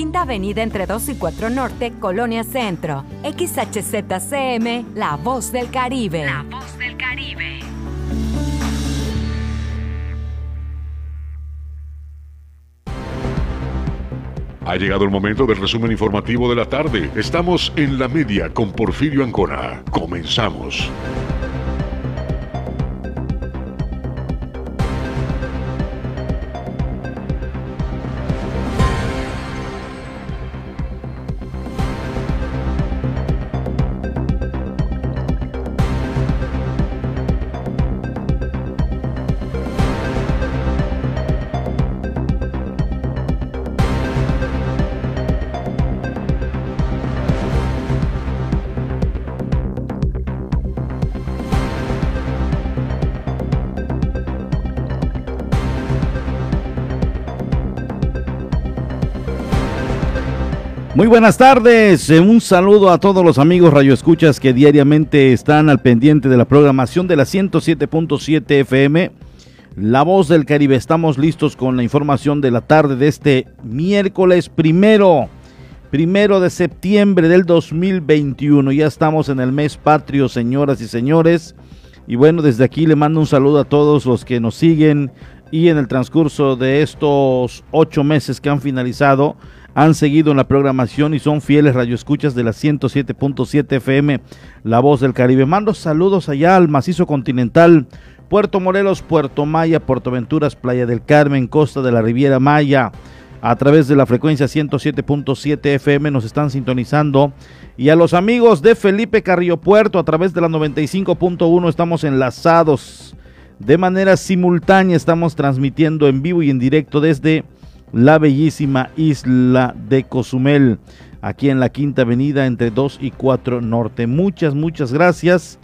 Quinta Avenida entre 2 y 4 Norte, Colonia Centro. XHZCM, La Voz del Caribe. La Voz del Caribe. Ha llegado el momento del resumen informativo de la tarde. Estamos en La Media con Porfirio Ancona. Comenzamos. Muy buenas tardes, un saludo a todos los amigos radioescuchas que diariamente están al pendiente de la programación de la 107.7 FM, La Voz del Caribe. Estamos listos con la información de la tarde de este miércoles primero de septiembre del 2021. Ya estamos en el mes patrio, señoras y señores, y bueno, desde aquí le mando un saludo a todos los que nos siguen y en el transcurso de estos 8 meses que han finalizado, han seguido en la programación y son fieles radioescuchas de la 107.7 FM, La Voz del Caribe. Mando saludos allá al macizo continental, Puerto Morelos, Puerto Maya, Puerto Venturas, Playa del Carmen, Costa de la Riviera Maya. A través de la frecuencia 107.7 FM nos están sintonizando. Y a los amigos de Felipe Carrillo Puerto, a través de la 95.1 estamos enlazados. De manera simultánea estamos transmitiendo en vivo y en directo desde la bellísima isla de Cozumel, aquí en la Quinta Avenida entre 2 y 4 Norte. Muchas gracias.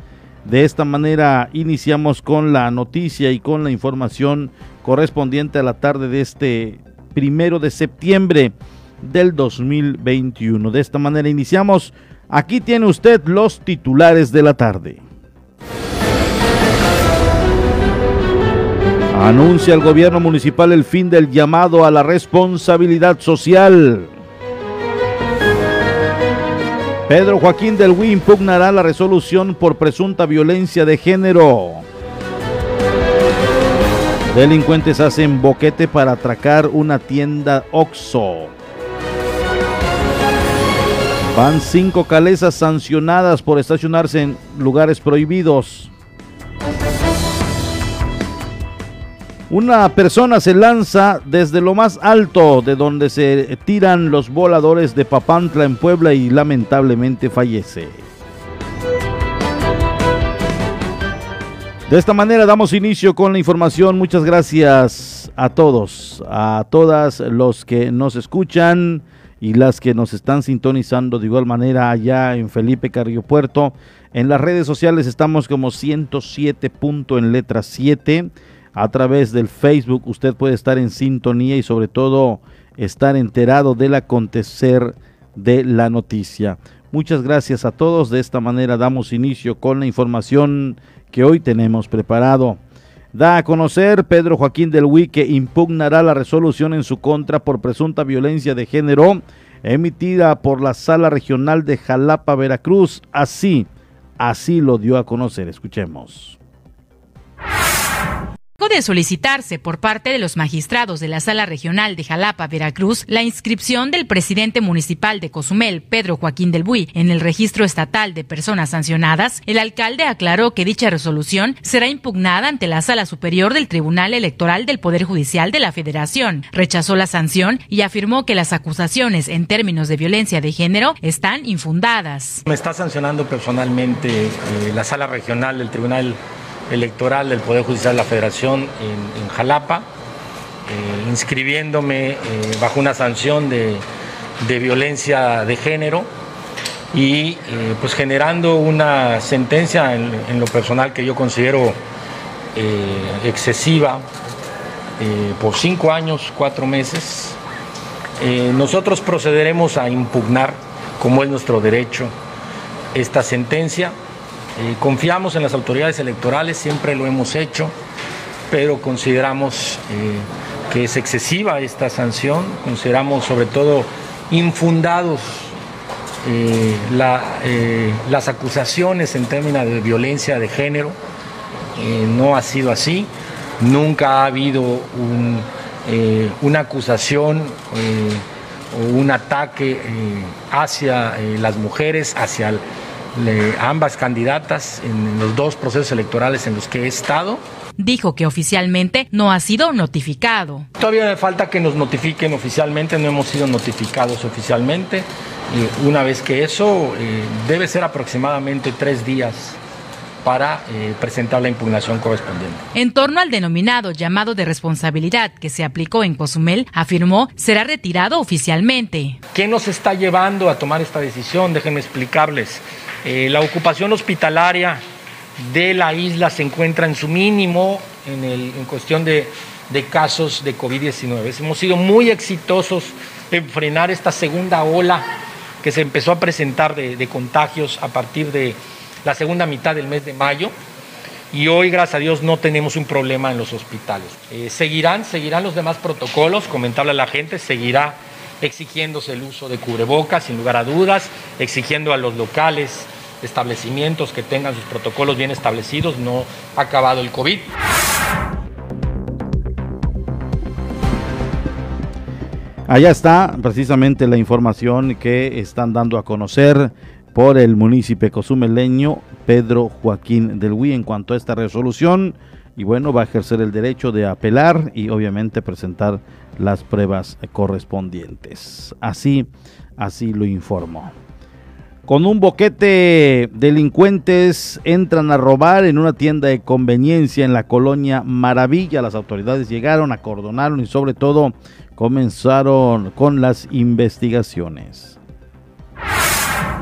De esta manera iniciamos con la noticia y con la información correspondiente a la tarde de este 1 de septiembre del 2021. De esta manera iniciamos. Aquí tiene usted los titulares de la tarde. Anuncia el gobierno municipal el fin del llamado a la responsabilidad social. Pedro Joaquín del Huy impugnará la resolución por presunta violencia de género. Delincuentes hacen boquete para atracar una tienda Oxxo. Van 5 calesas sancionadas por estacionarse en lugares prohibidos. Una persona se lanza desde lo más alto de donde se tiran los voladores de Papantla en Puebla y lamentablemente fallece. De esta manera damos inicio con la información. Muchas gracias a todos, a todas los que nos escuchan y las que nos están sintonizando de igual manera allá en Felipe Carrillo Puerto. En las redes sociales estamos como 107.7. A través del Facebook usted puede estar en sintonía y sobre todo estar enterado del acontecer de la noticia. Muchas gracias a todos. De esta manera damos inicio con la información que hoy tenemos preparado. Da a conocer Pedro Joaquín del Huy que impugnará la resolución en su contra por presunta violencia de género emitida por la Sala Regional de Jalapa, Veracruz. Así lo dio a conocer. Escuchemos. Luego de solicitarse por parte de los magistrados de la Sala Regional de Jalapa, Veracruz, la inscripción del presidente municipal de Cozumel, Pedro Joaquín del Huy, en el registro estatal de personas sancionadas, el alcalde aclaró que dicha resolución será impugnada ante la Sala Superior del Tribunal Electoral del Poder Judicial de la Federación. Rechazó la sanción y afirmó que las acusaciones en términos de violencia de género están infundadas. Me está sancionando personalmente la Sala Regional del Tribunal Electoral del Poder Judicial de la Federación en Jalapa, inscribiéndome bajo una sanción de violencia de género y pues generando una sentencia en lo personal que yo considero excesiva por 5 años, 4 meses. Nosotros procederemos a impugnar, como es nuestro derecho, esta sentencia. Confiamos en las autoridades electorales, siempre lo hemos hecho, pero consideramos que es excesiva esta sanción, consideramos sobre todo infundados las acusaciones en términos de violencia de género. No ha sido así, nunca ha habido una acusación o un ataque hacia las mujeres, hacia ambas candidatas en los dos procesos electorales en los que he estado. Dijo que oficialmente no ha sido notificado. Todavía me falta que nos notifiquen oficialmente, no hemos sido notificados oficialmente. Una vez que eso, debe ser aproximadamente 3 días para presentar la impugnación correspondiente. En torno al denominado llamado de responsabilidad que se aplicó en Cozumel, afirmó será retirado oficialmente. ¿Qué nos está llevando a tomar esta decisión? Déjenme explicarles. La ocupación hospitalaria de la isla se encuentra en su mínimo en cuestión de casos de COVID-19. Hemos sido muy exitosos en frenar esta segunda ola que se empezó a presentar de contagios a partir de la segunda mitad del mes de mayo, y hoy, gracias a Dios, no tenemos un problema en los hospitales. Seguirán los demás protocolos, comentarle a la gente, seguirá exigiéndose el uso de cubrebocas, sin lugar a dudas, exigiendo a los locales, establecimientos que tengan sus protocolos bien establecidos. No ha acabado el COVID. Allá está precisamente la información que están dando a conocer por el municipio cozumeleño Pedro Joaquín del Huy en cuanto a esta resolución, y bueno, va a ejercer el derecho de apelar y obviamente presentar las pruebas correspondientes. Así lo informó. Con un boquete, delincuentes entran a robar en una tienda de conveniencia en la colonia Maravilla. Las autoridades llegaron, acordonaron y sobre todo comenzaron con las investigaciones.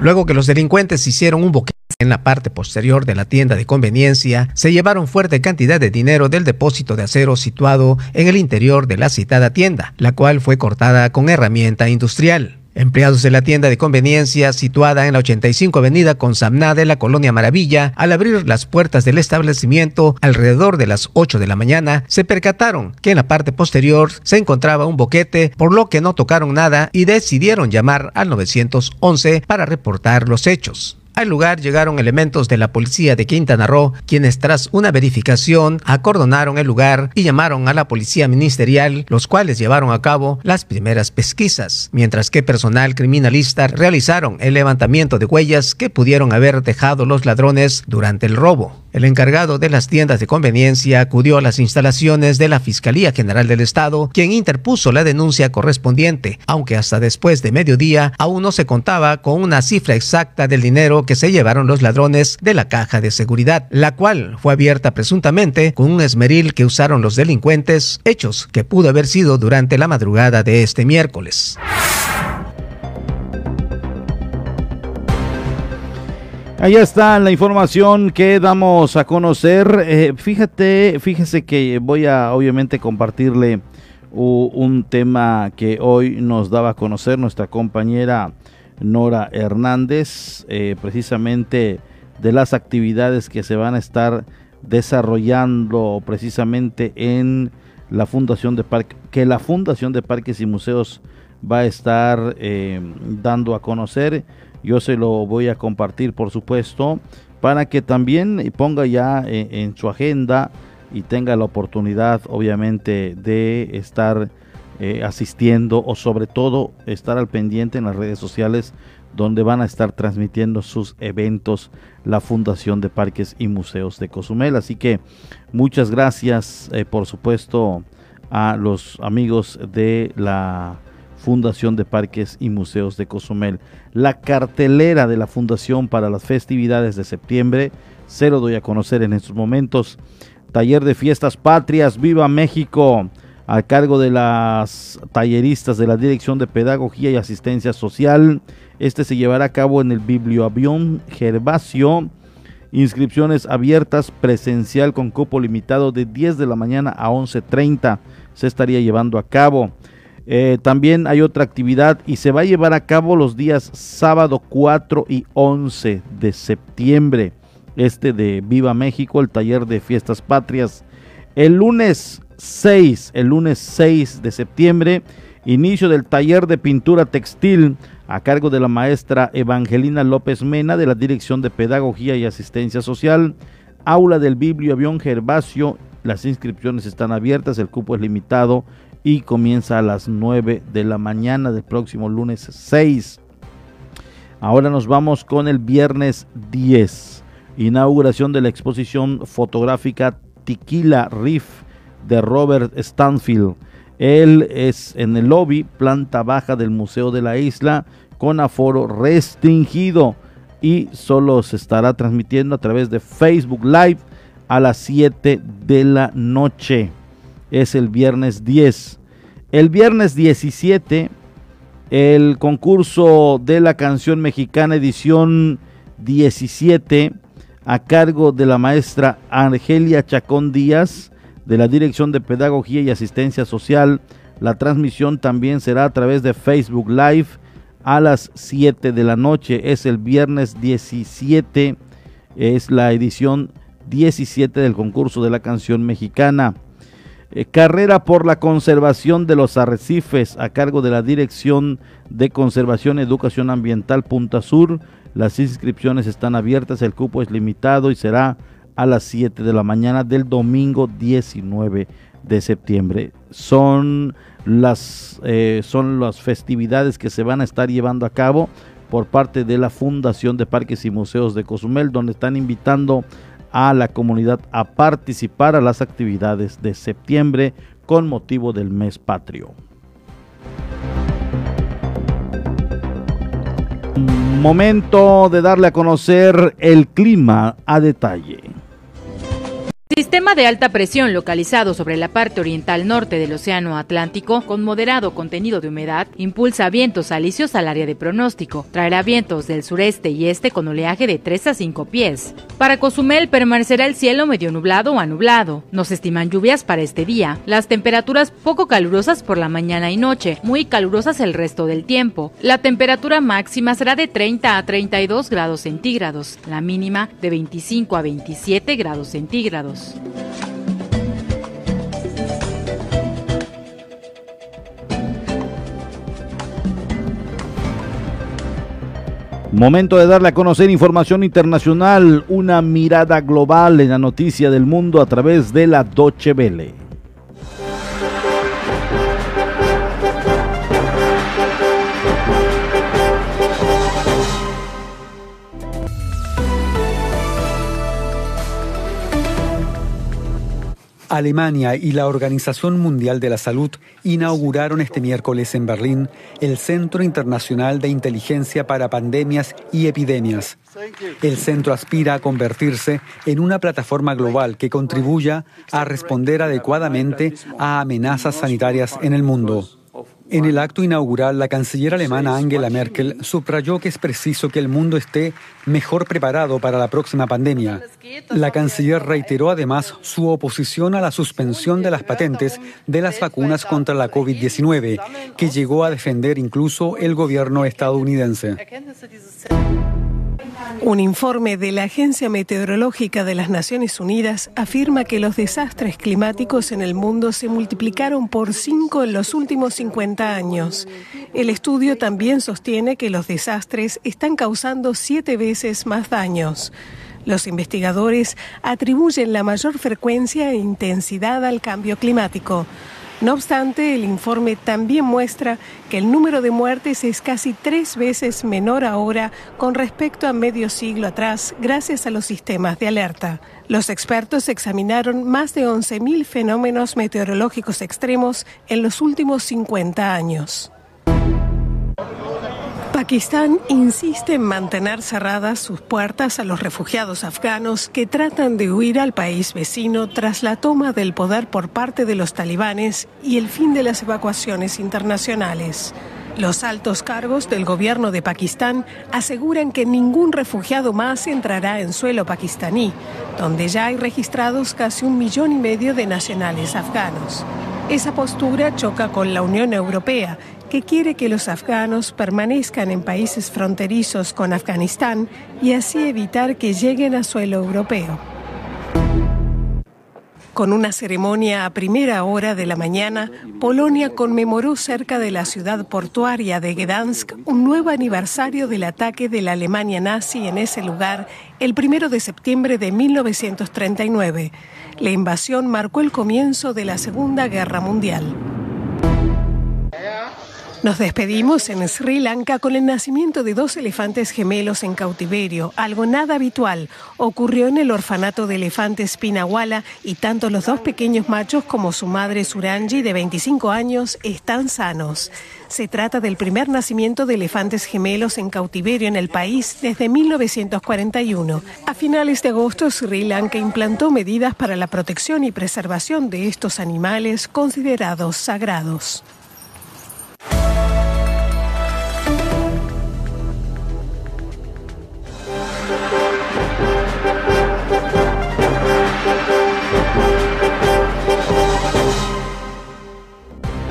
Luego que los delincuentes hicieron un boquete en la parte posterior de la tienda de conveniencia, se llevaron fuerte cantidad de dinero del depósito de acero situado en el interior de la citada tienda, la cual fue cortada con herramienta industrial. Empleados de la tienda de conveniencia situada en la 85 Avenida Consamná de la Colonia Maravilla, al abrir las puertas del establecimiento alrededor de las 8 de la mañana, se percataron que en la parte posterior se encontraba un boquete, por lo que no tocaron nada y decidieron llamar al 911 para reportar los hechos. Al lugar llegaron elementos de la policía de Quintana Roo, quienes tras una verificación acordonaron el lugar y llamaron a la policía ministerial, los cuales llevaron a cabo las primeras pesquisas, mientras que personal criminalista realizaron el levantamiento de huellas que pudieron haber dejado los ladrones durante el robo. El encargado de las tiendas de conveniencia acudió a las instalaciones de la Fiscalía General del Estado, quien interpuso la denuncia correspondiente, aunque hasta después de mediodía aún no se contaba con una cifra exacta del dinero que se llevaron los ladrones de la caja de seguridad, la cual fue abierta presuntamente con un esmeril que usaron los delincuentes, hechos que pudo haber sido durante la madrugada de este miércoles. Allá está la información que damos a conocer. Fíjese que voy a obviamente compartirle un tema que hoy nos daba a conocer nuestra compañera Nora Hernández, precisamente de las actividades que se van a estar desarrollando precisamente en la Fundación de Parques, que la Fundación de Parques y Museos va a estar dando a conocer. Yo se lo voy a compartir, por supuesto, para que también ponga ya en su agenda y tenga la oportunidad, obviamente, de estar asistiendo, o sobre todo estar al pendiente en las redes sociales donde van a estar transmitiendo sus eventos la Fundación de Parques y Museos de Cozumel. Así que muchas gracias por supuesto a los amigos de la Fundación de Parques y Museos de Cozumel. La cartelera de la Fundación para las festividades de septiembre se lo doy a conocer en estos momentos. Taller de Fiestas Patrias Viva México, a cargo de las talleristas de la Dirección de Pedagogía y Asistencia Social. Este se llevará a cabo en el Biblioavión Gervasio. Inscripciones abiertas, presencial con cupo limitado de 10 de la mañana a 11:30 se estaría llevando a cabo. También hay otra actividad y se va a llevar a cabo los días sábado 4 y 11 de septiembre. Este de Viva México, el taller de Fiestas Patrias. El lunes 6 de septiembre inicio del taller de pintura textil a cargo de la maestra Evangelina López Mena de la Dirección de Pedagogía y Asistencia Social, aula del Biblioavión Gervasio. Las inscripciones están abiertas, el cupo es limitado y comienza a las 9 de la mañana del próximo lunes 6. Ahora nos vamos con el viernes 10, inauguración de la exposición fotográfica Tequila Reef de Robert Stanfield. Él es en el lobby, planta baja del Museo de la Isla, con aforo restringido, y solo se estará transmitiendo a través de Facebook Live a las 7 de la noche. Es el viernes 10. El viernes 17, el concurso de la canción mexicana edición 17 a cargo de la maestra Angelia Chacón Díaz de la Dirección de Pedagogía y Asistencia Social. La transmisión también será a través de Facebook Live a las 7 de la noche. Es el viernes 17, es la edición 17 del concurso de la canción mexicana. Carrera por la conservación de los arrecifes a cargo de la Dirección de Conservación y Educación Ambiental Punta Sur. Las inscripciones están abiertas, el cupo es limitado y será a las 7 de la mañana del domingo 19 de septiembre. Son las festividades que se van a estar llevando a cabo por parte de la Fundación de Parques y Museos de Cozumel, donde están invitando a la comunidad a participar a las actividades de septiembre con motivo del mes patrio. Momento de darle a conocer el clima a detalle. Sistema de alta presión localizado sobre la parte oriental norte del Océano Atlántico, con moderado contenido de humedad, impulsa vientos alisios al área de pronóstico. Traerá vientos del sureste y este con oleaje de 3 a 5 pies. Para Cozumel permanecerá el cielo medio nublado o anublado. No se estiman lluvias para este día. Las temperaturas poco calurosas por la mañana y noche, muy calurosas el resto del tiempo. La temperatura máxima será de 30 a 32 grados centígrados, la mínima de 25 a 27 grados centígrados. Momento de darle a conocer información internacional, una mirada global en la noticia del mundo a través de la Deutsche Welle. Alemania y la Organización Mundial de la Salud inauguraron este miércoles en Berlín el Centro Internacional de Inteligencia para Pandemias y Epidemias. El centro aspira a convertirse en una plataforma global que contribuya a responder adecuadamente a amenazas sanitarias en el mundo. En el acto inaugural, la canciller alemana Angela Merkel subrayó que es preciso que el mundo esté mejor preparado para la próxima pandemia. La canciller reiteró además su oposición a la suspensión de las patentes de las vacunas contra la COVID-19, que llegó a defender incluso el gobierno estadounidense. Un informe de la Agencia Meteorológica de las Naciones Unidas afirma que los desastres climáticos en el mundo se multiplicaron por 5 en los últimos 50 años. El estudio también sostiene que los desastres están causando 7 veces más daños. Los investigadores atribuyen la mayor frecuencia e intensidad al cambio climático. No obstante, el informe también muestra que el número de muertes es casi 3 veces menor ahora con respecto a medio siglo atrás, gracias a los sistemas de alerta. Los expertos examinaron más de 11.000 fenómenos meteorológicos extremos en los últimos 50 años. Pakistán insiste en mantener cerradas sus puertas a los refugiados afganos que tratan de huir al país vecino tras la toma del poder por parte de los talibanes y el fin de las evacuaciones internacionales. Los altos cargos del gobierno de Pakistán aseguran que ningún refugiado más entrará en suelo pakistaní, donde ya hay registrados casi 1,5 millones de nacionales afganos. Esa postura choca con la Unión Europea, que quiere que los afganos permanezcan en países fronterizos con Afganistán y así evitar que lleguen a suelo europeo. Con una ceremonia a primera hora de la mañana, Polonia conmemoró cerca de la ciudad portuaria de Gdansk un nuevo aniversario del ataque de la Alemania nazi en ese lugar el 1 de septiembre de 1939. La invasión marcó el comienzo de la Segunda Guerra Mundial. Nos despedimos en Sri Lanka con el nacimiento de dos elefantes gemelos en cautiverio, algo nada habitual. Ocurrió en el orfanato de elefantes Pinawala y tanto los dos pequeños machos como su madre Surangi, de 25 años, están sanos. Se trata del primer nacimiento de elefantes gemelos en cautiverio en el país desde 1941. A finales de agosto, Sri Lanka implantó medidas para la protección y preservación de estos animales considerados sagrados.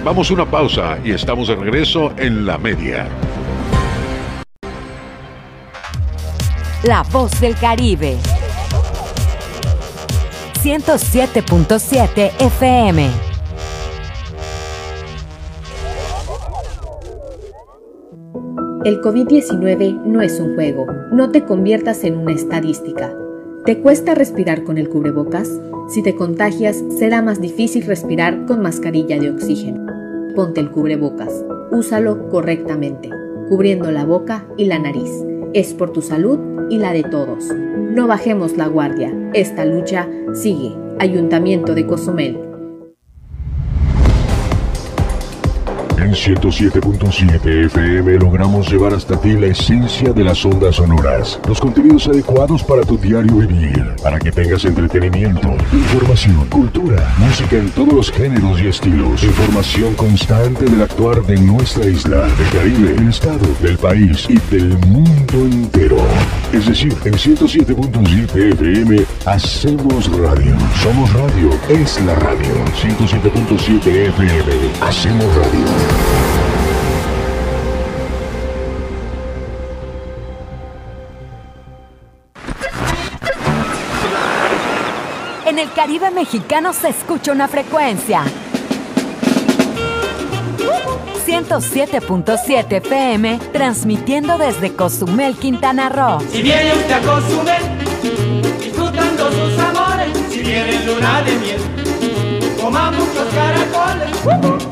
Vamos a una pausa y estamos de regreso en La Media. La Voz del Caribe. 107.7 FM. El COVID-19 no es un juego. No te conviertas en una estadística. ¿Te cuesta respirar con el cubrebocas? Si te contagias, será más difícil respirar con mascarilla de oxígeno. Ponte el cubrebocas. Úsalo correctamente, cubriendo la boca y la nariz. Es por tu salud y la de todos. No bajemos la guardia. Esta lucha sigue. Ayuntamiento de Cozumel. En 107.7 FM logramos llevar hasta ti la esencia de las ondas sonoras, los contenidos adecuados para tu diario vivir, para que tengas entretenimiento, información, cultura, música en todos los géneros y estilos, información constante del actuar de nuestra isla, del Caribe, del estado, del país y del mundo entero. Es decir, en 107.7 FM hacemos radio, somos radio, es la radio, 107.7 FM, hacemos radio. En el Caribe mexicano se escucha una frecuencia. 107.7 FM, transmitiendo desde Cozumel, Quintana Roo. Si viene usted a Cozumel, disfrutando sus amores. Si viene luna de miel, coma muchos caracoles.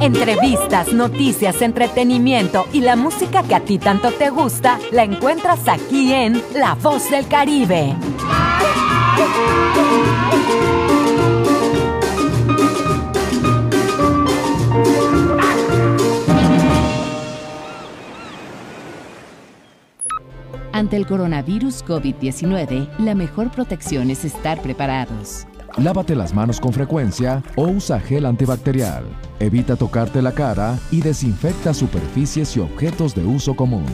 Entrevistas, noticias, entretenimiento y la música que a ti tanto te gusta, la encuentras aquí en La Voz del Caribe. Ante el coronavirus COVID-19, la mejor protección es estar preparados. Lávate las manos con frecuencia o usa gel antibacterial. Evita tocarte la cara y desinfecta superficies y objetos de uso común.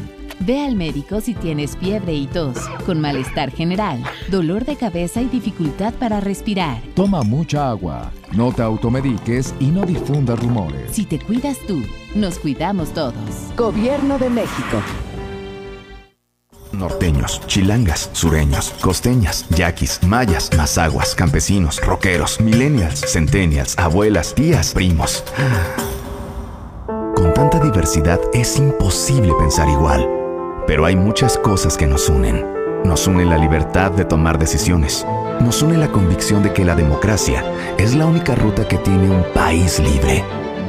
Ve al médico si tienes fiebre y tos, con malestar general, dolor de cabeza y dificultad para respirar. Toma mucha agua, no te automediques y no difundas rumores. Si te cuidas tú, nos cuidamos todos. Gobierno de México. Norteños, chilangas, sureños, costeñas, yaquis, mayas, mazaguas, campesinos, rockeros, millennials, centennials, abuelas, tías, primos. Con tanta diversidad es imposible pensar igual, pero hay muchas cosas que nos unen. Nos une la libertad de tomar decisiones. Nos une la convicción de que la democracia es la única ruta que tiene un país libre.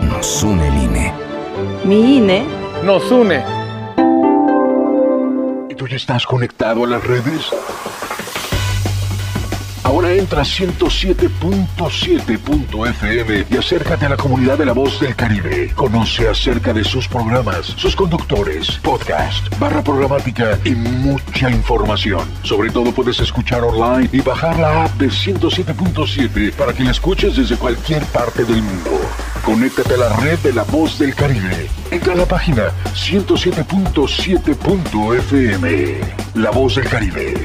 Nos une el INE. Mi INE nos une. ¿Tú ya estás conectado a las redes? Ahora entra a 107.7.fm y acércate a la comunidad de La Voz del Caribe. Conoce acerca de sus programas, sus conductores, podcast, barra programática y mucha información. Sobre todo puedes escuchar online y bajar la app de 107.7 para que la escuches desde cualquier parte del mundo. Conéctate a la red de La Voz del Caribe. Entra a la página 107.7.fm. La Voz del Caribe.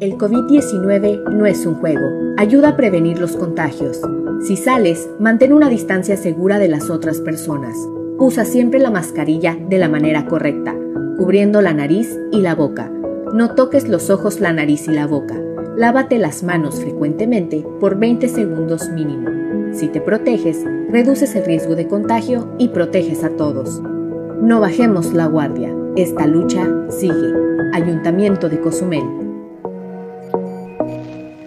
El COVID-19 no es un juego. Ayuda a prevenir los contagios. Si sales, mantén una distancia segura de las otras personas. Usa siempre la mascarilla de la manera correcta, cubriendo la nariz y la boca. No toques los ojos, la nariz y la boca. Lávate las manos frecuentemente por 20 segundos mínimo. Si te proteges, reduces el riesgo de contagio y proteges a todos. No bajemos la guardia. Esta lucha sigue. Ayuntamiento de Cozumel.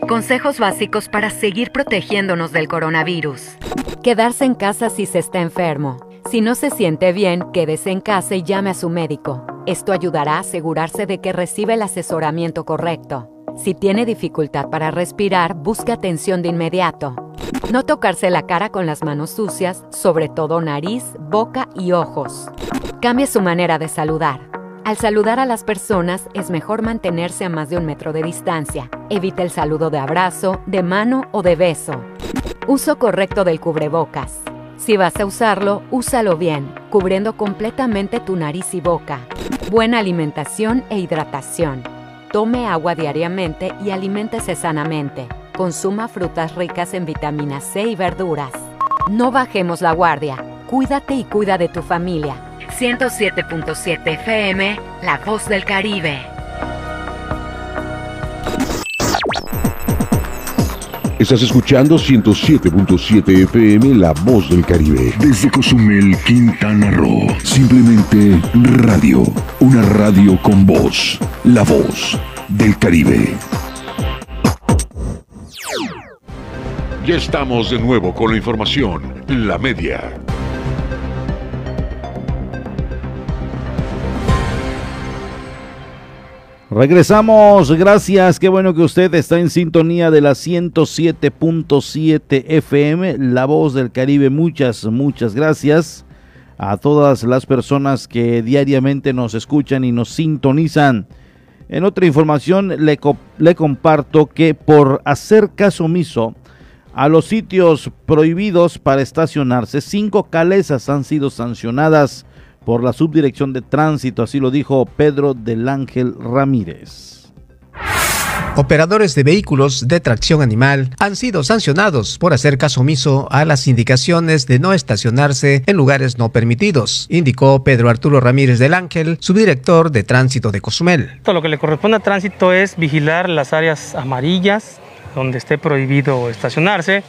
Consejos básicos para seguir protegiéndonos del coronavirus. Quedarse en casa si se está enfermo. Si no se siente bien, quédese en casa y llame a su médico. Esto ayudará a asegurarse de que recibe el asesoramiento correcto. Si tiene dificultad para respirar, busque atención de inmediato. No tocarse la cara con las manos sucias, sobre todo nariz, boca y ojos. Cambie su manera de saludar. Al saludar a las personas, es mejor mantenerse a más de 1 metro de distancia. Evita el saludo de abrazo, de mano o de beso. Uso correcto del cubrebocas. Si vas a usarlo, úsalo bien, cubriendo completamente tu nariz y boca. Buena alimentación e hidratación. Tome agua diariamente y aliméntese sanamente. Consuma frutas ricas en vitamina C y verduras. No bajemos la guardia. Cuídate y cuida de tu familia. 107.7 FM, La Voz del Caribe. Estás escuchando 107.7 FM, La Voz del Caribe. Desde Cozumel, Quintana Roo. Simplemente radio. Una radio con voz. La Voz del Caribe. Ya estamos de nuevo con la información. La media. Regresamos, gracias, qué bueno que usted está en sintonía de la 107.7 FM, La Voz del Caribe. Muchas gracias a todas las personas que diariamente nos escuchan y nos sintonizan. En otra información le comparto que por hacer caso omiso a los sitios prohibidos para estacionarse, 5 calesas han sido sancionadas por la Subdirección de Tránsito, así lo dijo Pedro del Ángel Ramírez. Operadores de vehículos de tracción animal han sido sancionados por hacer caso omiso a las indicaciones de no estacionarse en lugares no permitidos, indicó Pedro Arturo Ramírez del Ángel, subdirector de Tránsito de Cozumel. Lo que le corresponde a Tránsito es vigilar las áreas amarillas donde esté prohibido estacionarse,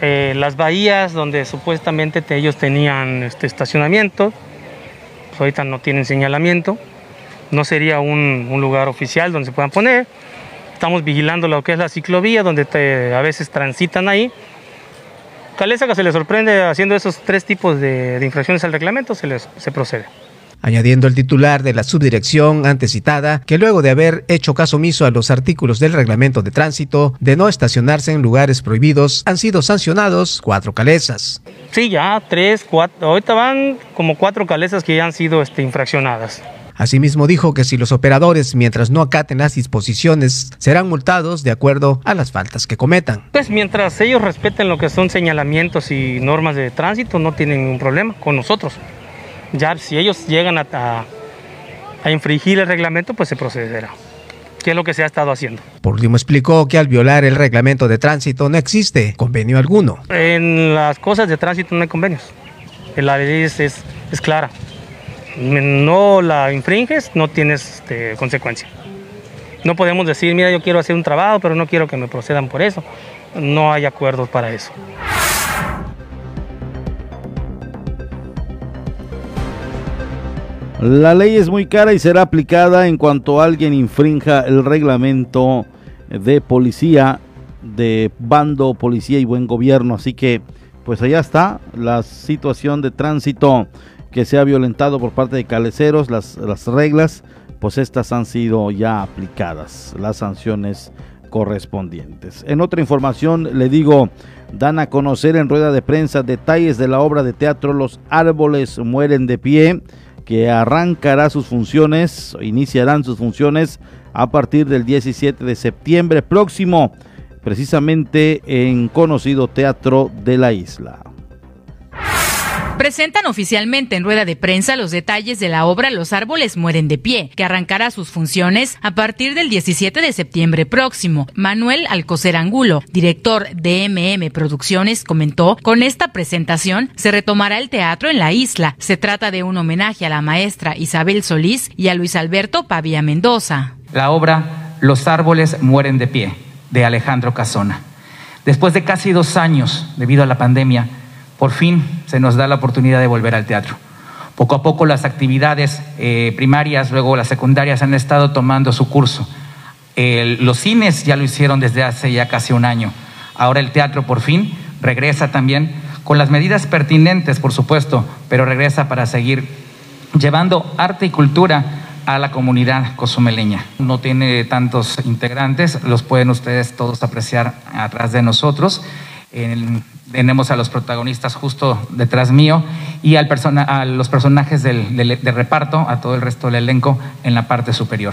las bahías donde supuestamente ellos tenían estacionamiento. Pues ahorita no tienen señalamiento, no sería un lugar oficial donde se puedan poner. Estamos vigilando lo que es la ciclovía, donde a veces transitan ahí. Caleza que se les sorprende haciendo esos 3 tipos de infracciones al reglamento, se procede. Añadiendo el titular de la subdirección antecitada, que luego de haber hecho caso omiso a los artículos del reglamento de tránsito de no estacionarse en lugares prohibidos, han sido sancionados 4 calesas. Sí, ya 3, 4, ahorita van como 4 calesas que ya han sido infraccionadas. Asimismo dijo que si los operadores, mientras no acaten las disposiciones, serán multados de acuerdo a las faltas que cometan. Pues mientras ellos respeten lo que son señalamientos y normas de tránsito, no tienen ningún problema con nosotros. Ya si ellos llegan a infringir el reglamento, pues se procederá, que es lo que se ha estado haciendo. Por último explicó que al violar el reglamento de tránsito no existe convenio alguno. En las cosas de tránsito no hay convenios, la ley es clara, no la infringes, no tienes consecuencia. No podemos decir, mira, yo quiero hacer un trabajo, pero no quiero que me procedan por eso, no hay acuerdos para eso. La ley es muy cara y será aplicada en cuanto alguien infrinja el reglamento de policía, de bando, policía y buen gobierno. Así que, pues allá está la situación de tránsito que se ha violentado por parte de caleceros. Las reglas, pues estas han sido ya aplicadas, las sanciones correspondientes. En otra información le digo, dan a conocer en rueda de prensa detalles de la obra de teatro Los Árboles Mueren de Pie, que iniciarán sus funciones a partir del 17 de septiembre próximo, precisamente en conocido teatro de la isla. Presentan oficialmente en rueda de prensa los detalles de la obra Los Árboles Mueren de Pie, que arrancará sus funciones a partir del 17 de septiembre próximo. Manuel Alcocer Angulo, director de MM Producciones, comentó: con esta presentación se retomará el teatro en la isla. Se trata de un homenaje a la maestra Isabel Solís y a Luis Alberto Pavía Mendoza. La obra Los Árboles Mueren de Pie, de Alejandro Casona. Después de casi 2 años, debido a la pandemia, por fin se nos da la oportunidad de volver al teatro. Poco a poco las actividades primarias, luego las secundarias han estado tomando su curso. Los cines ya lo hicieron desde hace ya casi 1 año. Ahora el teatro por fin regresa también, con las medidas pertinentes, por supuesto, pero regresa para seguir llevando arte y cultura a la comunidad cozumeleña. No tiene tantos integrantes, los pueden ustedes todos apreciar atrás de nosotros. Tenemos a los protagonistas justo detrás mío y a los personajes del reparto, a todo el resto del elenco en la parte superior.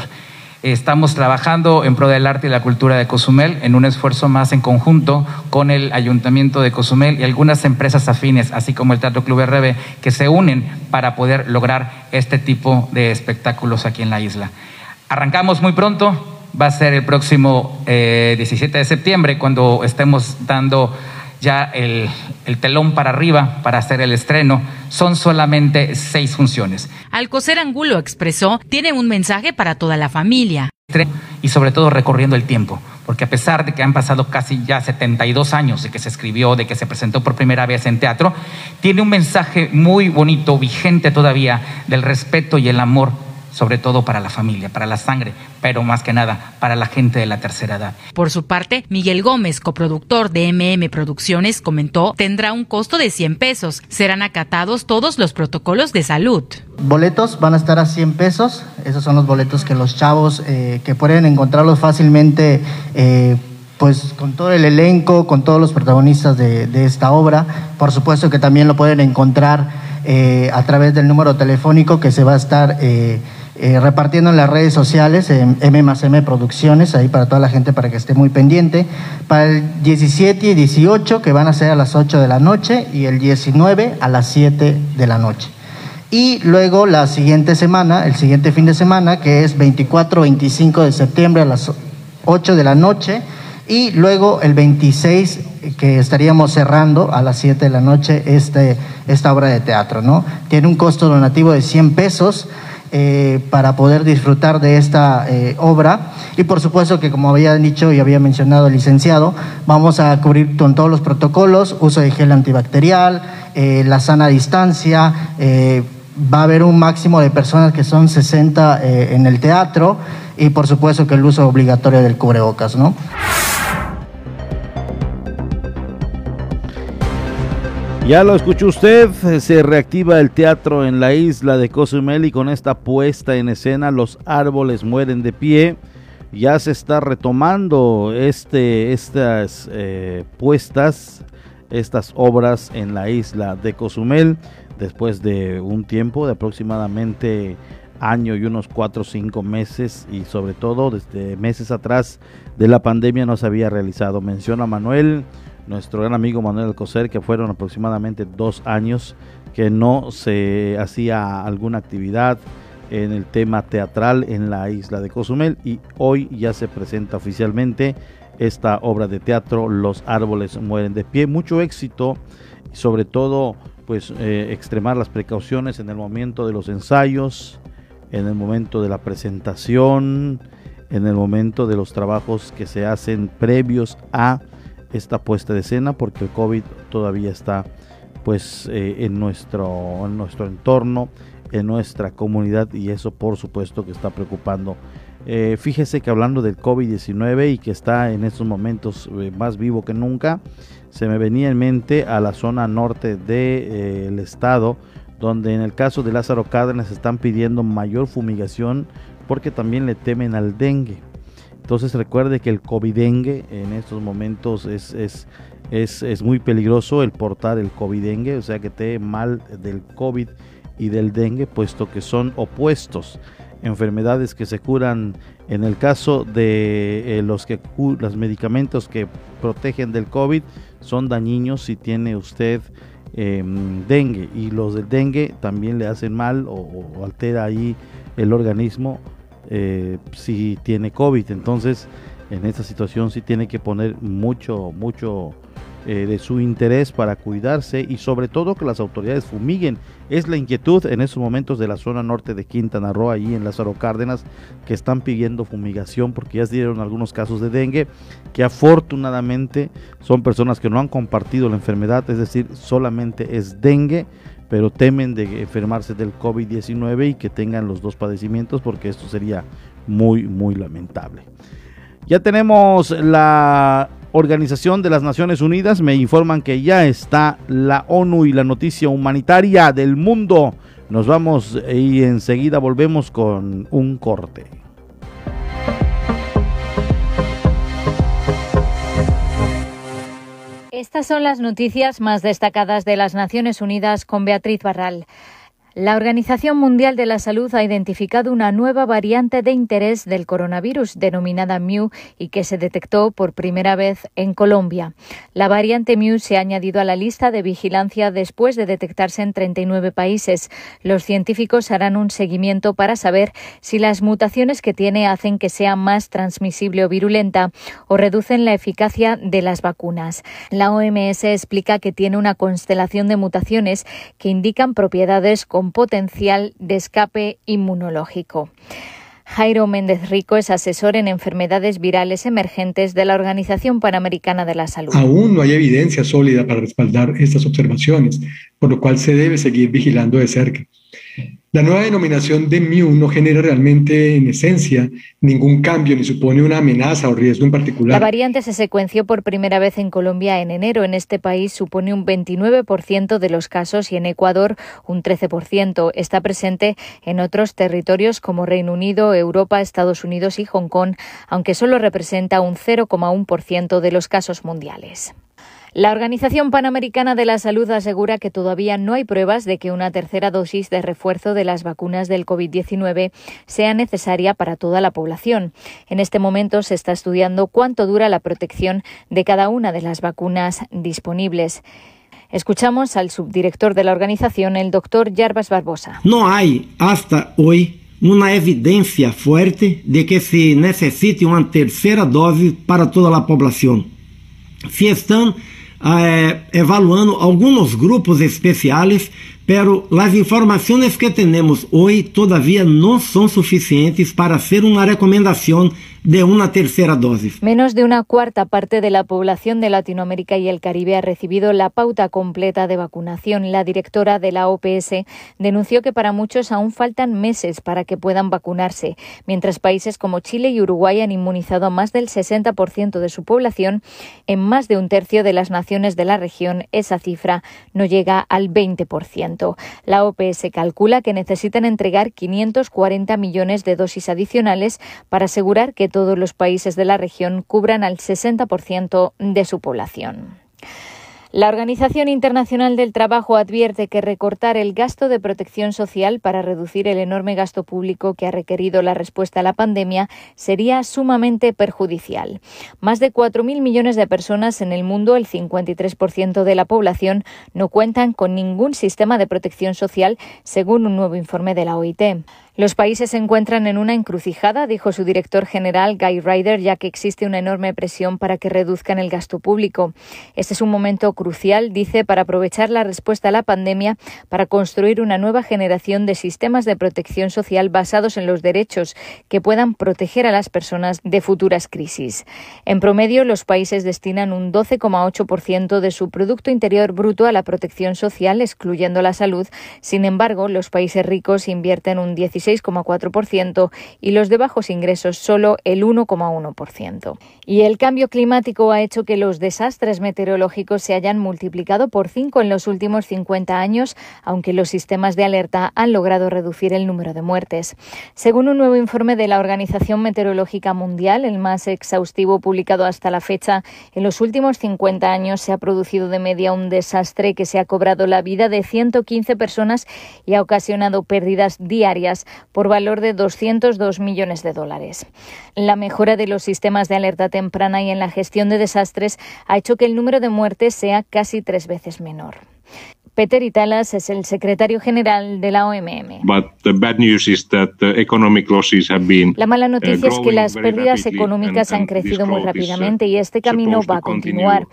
Estamos trabajando en pro del arte y la cultura de Cozumel en un esfuerzo más en conjunto con el Ayuntamiento de Cozumel y algunas empresas afines, así como el Teatro Club RB, que se unen para poder lograr este tipo de espectáculos aquí en la isla. Arrancamos muy pronto, va a ser el próximo 17 de septiembre cuando estemos dando ya el telón para arriba para hacer el estreno. Son solamente 6 funciones. Alcocer Angulo expresó, tiene un mensaje para toda la familia. Y sobre todo recorriendo el tiempo, porque a pesar de que han pasado casi ya 72 años de que se escribió, de que se presentó por primera vez en teatro, tiene un mensaje muy bonito, vigente todavía, del respeto y el amor, sobre todo para la familia, para la sangre, pero más que nada para la gente de la tercera edad. Por su parte, Miguel Gómez, coproductor de MM Producciones, comentó, tendrá un costo de 100 pesos, serán acatados todos los protocolos de salud. Boletos van a estar a 100 pesos, esos son los boletos que los chavos, que pueden encontrarlos fácilmente, pues con todo el elenco, con todos los protagonistas de esta obra. Por supuesto que también lo pueden encontrar a través del número telefónico que se va a estar repartiendo en las redes sociales, en M+M Producciones, ahí para toda la gente para que esté muy pendiente. Para el 17 y 18, que van a ser a las 8 de la noche, y el 19 a las 7 de la noche. Y luego la siguiente semana, el siguiente fin de semana, que es 24-25 de septiembre a las 8 de la noche, y luego el 26, que estaríamos cerrando a las 7 de la noche esta obra de teatro, ¿no? Tiene un costo donativo de 100 pesos para poder disfrutar de esta obra. Y por supuesto que, como había dicho y había mencionado el licenciado, vamos a cubrir con todos los protocolos, uso de gel antibacterial, la sana distancia, va a haber un máximo de personas que son 60 en el teatro y por supuesto que el uso obligatorio del cubrebocas, ¿no? Ya lo escuchó usted, se reactiva el teatro en la isla de Cozumel y con esta puesta en escena Los Árboles Mueren de Pie. Ya se está retomando estas obras en la isla de Cozumel después de un tiempo de aproximadamente año y unos 4 o 5 meses, y sobre todo desde meses atrás de la pandemia no se había realizado. Menciona Manuel, nuestro gran amigo Manuel Alcocer, que fueron aproximadamente 2 años que no se hacía alguna actividad en el tema teatral en la isla de Cozumel, y hoy ya se presenta oficialmente esta obra de teatro Los Árboles Mueren de Pie. Mucho éxito, sobre todo pues extremar las precauciones en el momento de los ensayos, en el momento de la presentación, en el momento de los trabajos que se hacen previos a esta puesta de escena, porque el COVID todavía está pues en nuestro entorno, en nuestra comunidad, y eso por supuesto que está preocupando. Fíjese que hablando del COVID-19 y que está en estos momentos más vivo que nunca, se me venía en mente a la zona norte del estado, donde en el caso de Lázaro Cárdenas están pidiendo mayor fumigación porque también le temen al dengue. Entonces recuerde que el COVID-dengue en estos momentos es muy peligroso el portar el COVID-dengue, o sea que te dé mal del COVID y del dengue, puesto que son opuestos, enfermedades que se curan en el caso de los medicamentos que protegen del COVID son dañinos si tiene usted dengue, y los del dengue también le hacen mal o altera ahí el organismo si tiene COVID. Entonces en esta situación sí tiene que poner mucho de su interés para cuidarse, y sobre todo que las autoridades fumiguen. Es la inquietud en estos momentos de la zona norte de Quintana Roo, ahí en Lázaro Cárdenas, que están pidiendo fumigación porque ya se dieron algunos casos de dengue, que afortunadamente son personas que no han compartido la enfermedad, es decir, solamente es dengue, pero temen de enfermarse del COVID-19 y que tengan los dos padecimientos, porque esto sería muy lamentable. Ya tenemos la Organización de las Naciones Unidas, me informan que ya está la ONU y la noticia humanitaria del mundo. Nos vamos y enseguida volvemos con un corte. Estas son las noticias más destacadas de las Naciones Unidas con Beatriz Barral. La Organización Mundial de la Salud ha identificado una nueva variante de interés del coronavirus, denominada Mu, y que se detectó por primera vez en Colombia. La variante Mu se ha añadido a la lista de vigilancia después de detectarse en 39 países. Los científicos harán un seguimiento para saber si las mutaciones que tiene hacen que sea más transmisible o virulenta, o reducen la eficacia de las vacunas. La OMS explica que tiene una constelación de mutaciones que indican propiedades con potencial de escape inmunológico. Jairo Méndez Rico es asesor en enfermedades virales emergentes de la Organización Panamericana de la Salud. Aún no hay evidencia sólida para respaldar estas observaciones, por lo cual se debe seguir vigilando de cerca. La nueva denominación de Mu no genera realmente, en esencia, ningún cambio ni supone una amenaza o riesgo en particular. La variante se secuenció por primera vez en Colombia en enero. En este país supone un 29% de los casos y en Ecuador un 13%. Está presente en otros territorios como Reino Unido, Europa, Estados Unidos y Hong Kong, aunque solo representa un 0,1% de los casos mundiales. La Organización Panamericana de la Salud asegura que todavía no hay pruebas de que una tercera dosis de refuerzo de las vacunas del COVID-19 sea necesaria para toda la población. En este momento se está estudiando cuánto dura la protección de cada una de las vacunas disponibles. Escuchamos al subdirector de la organización, el doctor Jarbas Barbosa. No hay hasta hoy una evidencia fuerte de que se necesite una tercera dosis para toda la población. Se están evaluando algunos grupos especiales, pero las informaciones que tenemos hoy todavía no son suficientes para hacer una recomendación de una tercera dosis. Menos de una cuarta parte de la población de Latinoamérica y el Caribe ha recibido la pauta completa de vacunación. La directora de la OPS denunció que para muchos aún faltan meses para que puedan vacunarse, mientras países como Chile y Uruguay han inmunizado a más del 60% de su población. En más de un tercio de las naciones de la región, esa cifra no llega al 20%. La OPS calcula que necesitan entregar 540 millones de dosis adicionales para asegurar que todos los países de la región cubran al 60% de su población. La Organización Internacional del Trabajo advierte que recortar el gasto de protección social para reducir el enorme gasto público que ha requerido la respuesta a la pandemia sería sumamente perjudicial. Más de 4.000 millones de personas en el mundo, el 53% de la población, no cuentan con ningún sistema de protección social, según un nuevo informe de la OIT. Los países se encuentran en una encrucijada, dijo su director general Guy Ryder, ya que existe una enorme presión para que reduzcan el gasto público. Este es un momento crucial, dice, para aprovechar la respuesta a la pandemia para construir una nueva generación de sistemas de protección social basados en los derechos que puedan proteger a las personas de futuras crisis. En promedio, los países destinan un 12,8% de su Producto Interior Bruto a la protección social, excluyendo la salud. Sin embargo, los países ricos invierten un 16,4% y los de bajos ingresos solo el 1,1%. Y el cambio climático ha hecho que los desastres meteorológicos se hayan multiplicado por 5 en los últimos 50 años, aunque los sistemas de alerta han logrado reducir el número de muertes. Según un nuevo informe de la Organización Meteorológica Mundial, el más exhaustivo publicado hasta la fecha, en los últimos 50 años se ha producido de media un desastre que se ha cobrado la vida de 115 personas y ha ocasionado pérdidas diarias por valor de 202 millones de dólares. La mejora de los sistemas de alerta temprana y en la gestión de desastres ha hecho que el número de muertes sea casi 3 veces menor. Peter Italas es el secretario general de la OMM. La mala noticia es que las pérdidas económicas han crecido muy rápidamente y este camino va a continuar.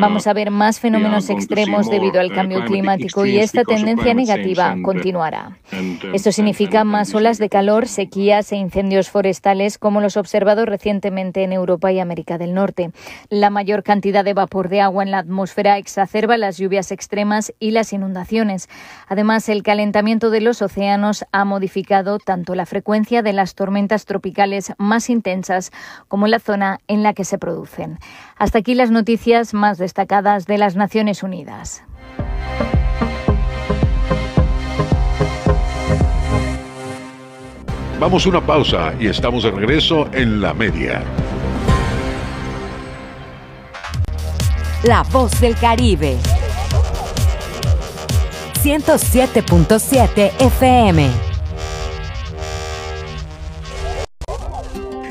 Vamos a ver más fenómenos extremos debido al cambio climático y esta tendencia negativa continuará. Esto significa más olas de calor, sequías e incendios forestales como los observados recientemente en Europa y América del Norte. La mayor cantidad de vapor de agua en la atmósfera exacerba las lluvias extremas y las inundaciones. Además, el calentamiento de los océanos ha modificado tanto la frecuencia de las tormentas tropicales más intensas como la zona en la que se producen. Hasta aquí las noticias más destacadas de las Naciones Unidas. Vamos a una pausa y estamos de regreso en La Media. La Voz del Caribe. 107.7 FM.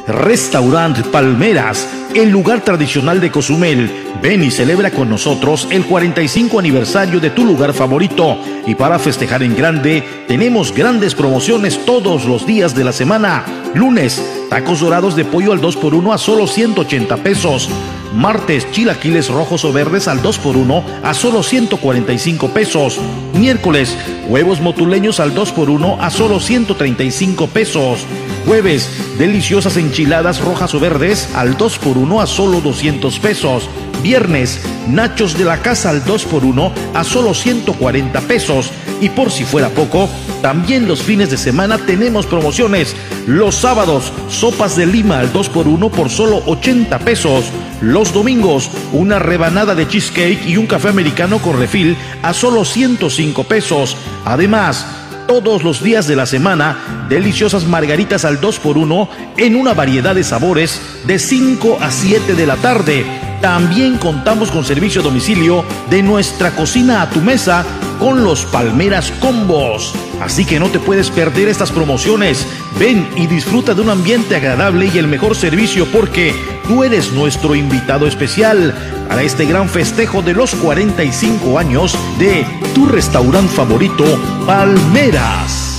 Restaurante Palmeras, el lugar tradicional de Cozumel. Ven y celebra con nosotros el 45 aniversario de tu lugar favorito. Y para festejar en grande, tenemos grandes promociones todos los días de la semana. Lunes, tacos dorados de pollo al 2x1 a solo 180 pesos. Martes, chilaquiles rojos o verdes al 2x1 a solo 145 pesos. Miércoles, huevos motuleños al 2x1 a solo 135 pesos. Jueves, deliciosas enchiladas rojas o verdes al 2x1 a solo 200 pesos. Viernes, nachos de la casa al 2x1 a solo 140 pesos. Y por si fuera poco, también los fines de semana tenemos promociones. Los sábados, sopas de lima al 2x1 por solo 80 pesos. Los domingos, una rebanada de cheesecake y un café americano con refil a solo 105 pesos. Además, todos los días de la semana, deliciosas margaritas al 2x1 en una variedad de sabores de 5 a 7 de la tarde. También contamos con servicio a domicilio de nuestra cocina a tu mesa con los Palmeras Combos. Así que no te puedes perder estas promociones. Ven y disfruta de un ambiente agradable y el mejor servicio porque tú eres nuestro invitado especial para este gran festejo de los 45 años de tu restaurante favorito, Palmeras.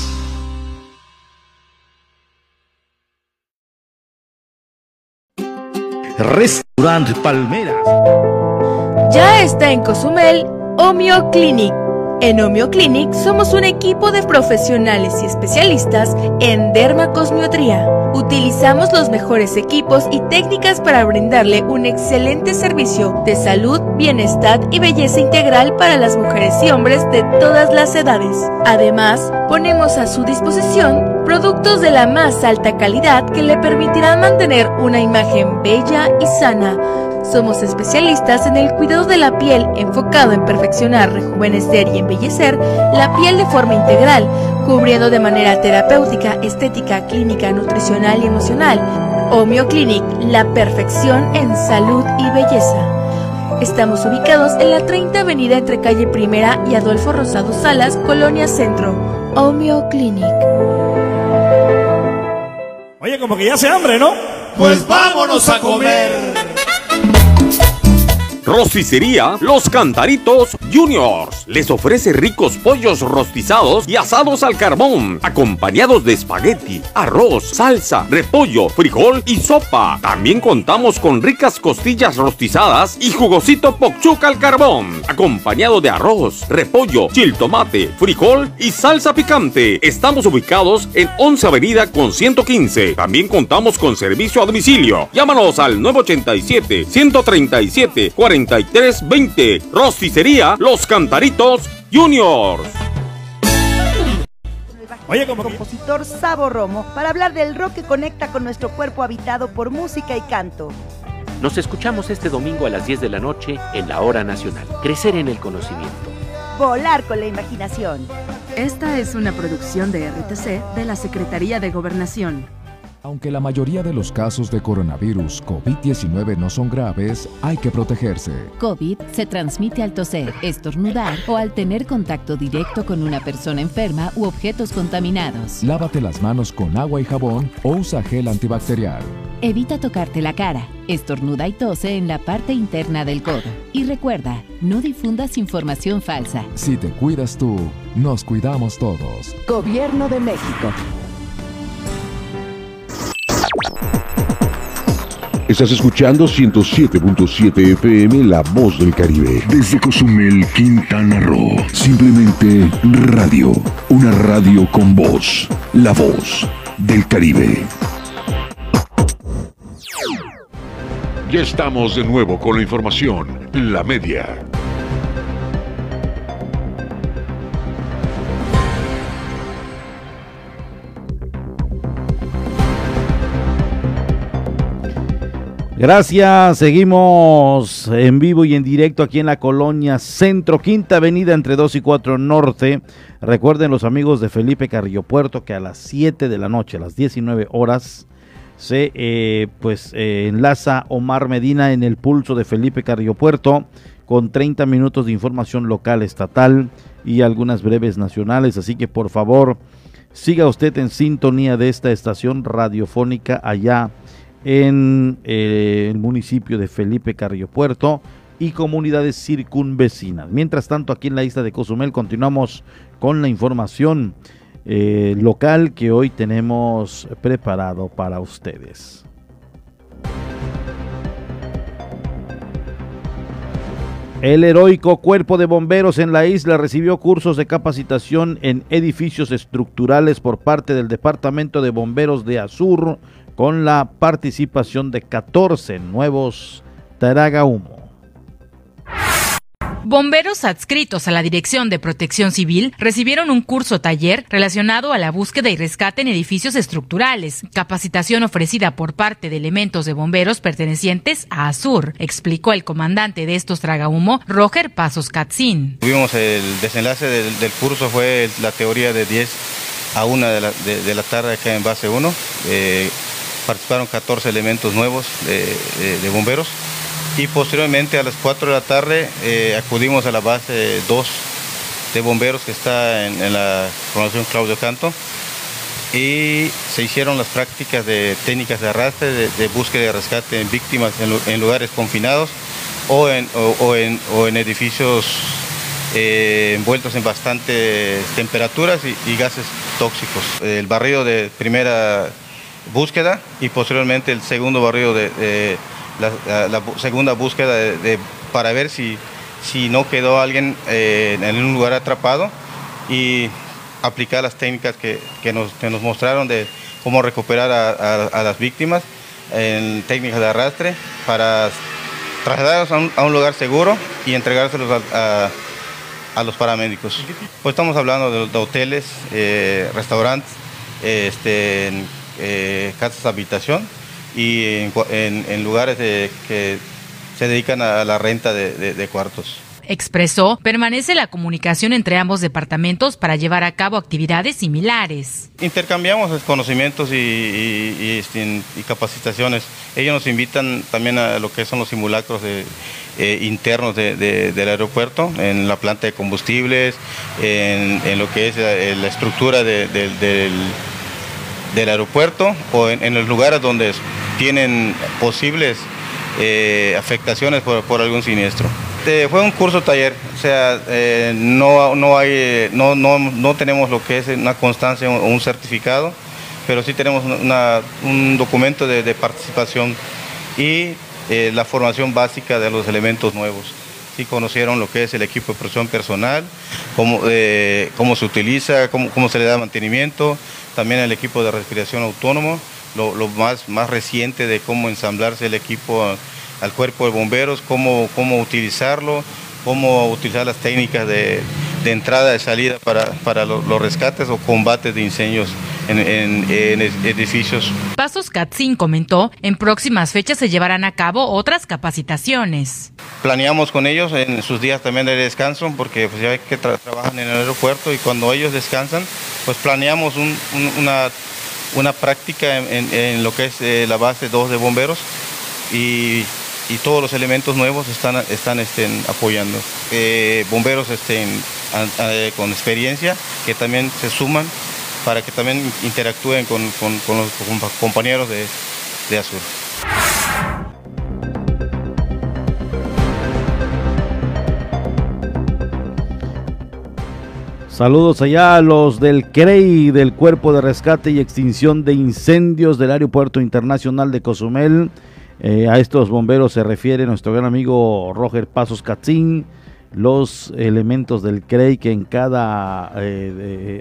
Restaurante Palmeras. Ya está en Cozumel Omio Clinic. En Omio Clinic somos un equipo de profesionales y especialistas en dermacosmiatría. Utilizamos los mejores equipos y técnicas para brindarle un excelente servicio de salud, bienestar y belleza integral para las mujeres y hombres de todas las edades. Además, ponemos a su disposición productos de la más alta calidad que le permitirán mantener una imagen bella y sana. Somos especialistas en el cuidado de la piel, enfocado en perfeccionar, rejuvenecer y embellecer la piel de forma integral, cubriendo de manera terapéutica, estética, clínica, nutricional y emocional. Omio Clinic, la perfección en salud y belleza. Estamos ubicados en la 30 Avenida entre calle Primera y Adolfo Rosado Salas, Colonia Centro. Omio Clinic. Oye, como que ya hace hambre, ¿no? Pues vámonos a comer. Rosticería Los Cantaritos Juniors les ofrece ricos pollos rostizados y asados al carbón, acompañados de espagueti, arroz, salsa, repollo, frijol y sopa. También contamos con ricas costillas rostizadas y jugosito pokchuk al carbón, acompañado de arroz, repollo, chiltomate, frijol y salsa picante. Estamos ubicados en 11 Avenida con 115. También contamos con servicio a domicilio. Llámanos al 987-137-4320. Rosticería Los Cantaritos Juniors. Oye, como compositor Sabo Romo, para hablar del rock que conecta con nuestro cuerpo habitado por música y canto. Nos escuchamos este domingo a las 10 de la noche en la Hora Nacional. Crecer en el conocimiento. Volar con la imaginación. Esta es una producción de RTC de la Secretaría de Gobernación. Aunque la mayoría de los casos de coronavirus COVID-19 no son graves, hay que protegerse. COVID se transmite al toser, estornudar o al tener contacto directo con una persona enferma u objetos contaminados. Lávate las manos con agua y jabón o usa gel antibacterial. Evita tocarte la cara, estornuda y tose en la parte interna del codo. Y recuerda, no difundas información falsa. Si te cuidas tú, nos cuidamos todos. Gobierno de México. Estás escuchando 107.7 FM, La Voz del Caribe. Desde Cozumel, Quintana Roo. Simplemente radio. Una radio con voz. La Voz del Caribe. Ya estamos de nuevo con la información, la media. Gracias, seguimos en vivo y en directo aquí en la colonia Centro, Quinta Avenida entre 2 y 4 Norte. Recuerden los amigos de Felipe Carrillo Puerto que a las 7 de la noche, a las 19 horas, se enlaza Omar Medina en el pulso de Felipe Carrillo Puerto con 30 minutos de información local, estatal y algunas breves nacionales. Así que por favor, siga usted en sintonía de esta estación radiofónica allá en el municipio de Felipe Carrillo Puerto y comunidades circunvecinas. Mientras tanto, aquí en la isla de Cozumel continuamos con la información local que hoy tenemos preparado para ustedes. El heroico cuerpo de bomberos en la isla recibió cursos de capacitación en edificios estructurales por parte del Departamento de Bomberos de ASUR con la participación de 14 nuevos tragahumo. Bomberos adscritos a la Dirección de Protección Civil recibieron un curso-taller relacionado a la búsqueda y rescate en edificios estructurales, capacitación ofrecida por parte de elementos de bomberos pertenecientes a ASUR, explicó el comandante de estos tragahumo, Roger Pasos Katzin. Tuvimos el desenlace del curso, fue la teoría de 10 a 1 de la tarde acá en base 1. Participaron 14 elementos nuevos de bomberos. Y posteriormente a las 4 de la tarde acudimos a la base 2 de bomberos que está en la formación Claudio Canto y se hicieron las prácticas de técnicas de arrastre, de búsqueda y de rescate en víctimas en lugares confinados o en edificios envueltos en bastantes temperaturas y gases tóxicos. El barrido de primera búsqueda y posteriormente el segundo barrido de la segunda búsqueda para ver si no quedó alguien en un lugar atrapado y aplicar las técnicas que nos mostraron de cómo recuperar a las víctimas en técnicas de arrastre para trasladarlos a un lugar seguro y entregárselos a los paramédicos. Pues estamos hablando de hoteles, restaurantes, casas de habitación y en lugares que se dedican a la renta de cuartos. Expresó, permanece la comunicación entre ambos departamentos para llevar a cabo actividades similares. Intercambiamos conocimientos y capacitaciones. Ellos nos invitan también a lo que son los simulacros internos del aeropuerto, en la planta de combustibles, en lo que es la estructura del aeropuerto o en los lugares donde tienen posibles afectaciones por algún siniestro. Fue un curso taller, o sea, no tenemos lo que es una constancia o un certificado, pero sí tenemos un documento de participación y la formación básica de los elementos nuevos. Sí conocieron lo que es el equipo de protección personal, cómo se utiliza, cómo se le da mantenimiento, también el equipo de respiración autónomo, lo más reciente de cómo ensamblarse el equipo al cuerpo de bomberos, cómo utilizarlo, cómo utilizar las técnicas de entrada y salida para los rescates o combates de incendios en edificios. Pasos Katzin comentó, en próximas fechas se llevarán a cabo otras capacitaciones. Planeamos con ellos en sus días también de descanso, porque pues ya ven que trabajan en el aeropuerto y cuando ellos descansan, pues planeamos una práctica en lo que es la base 2 de bomberos y todos los elementos nuevos están apoyando. Bomberos con experiencia que también se suman para que también interactúen con los compañeros de ASUR. Saludos allá a los del CREI, del Cuerpo de Rescate y Extinción de Incendios del Aeropuerto Internacional de Cozumel. A estos bomberos se refiere nuestro gran amigo Roger Pasos Katzin. Los elementos del CREI que en cada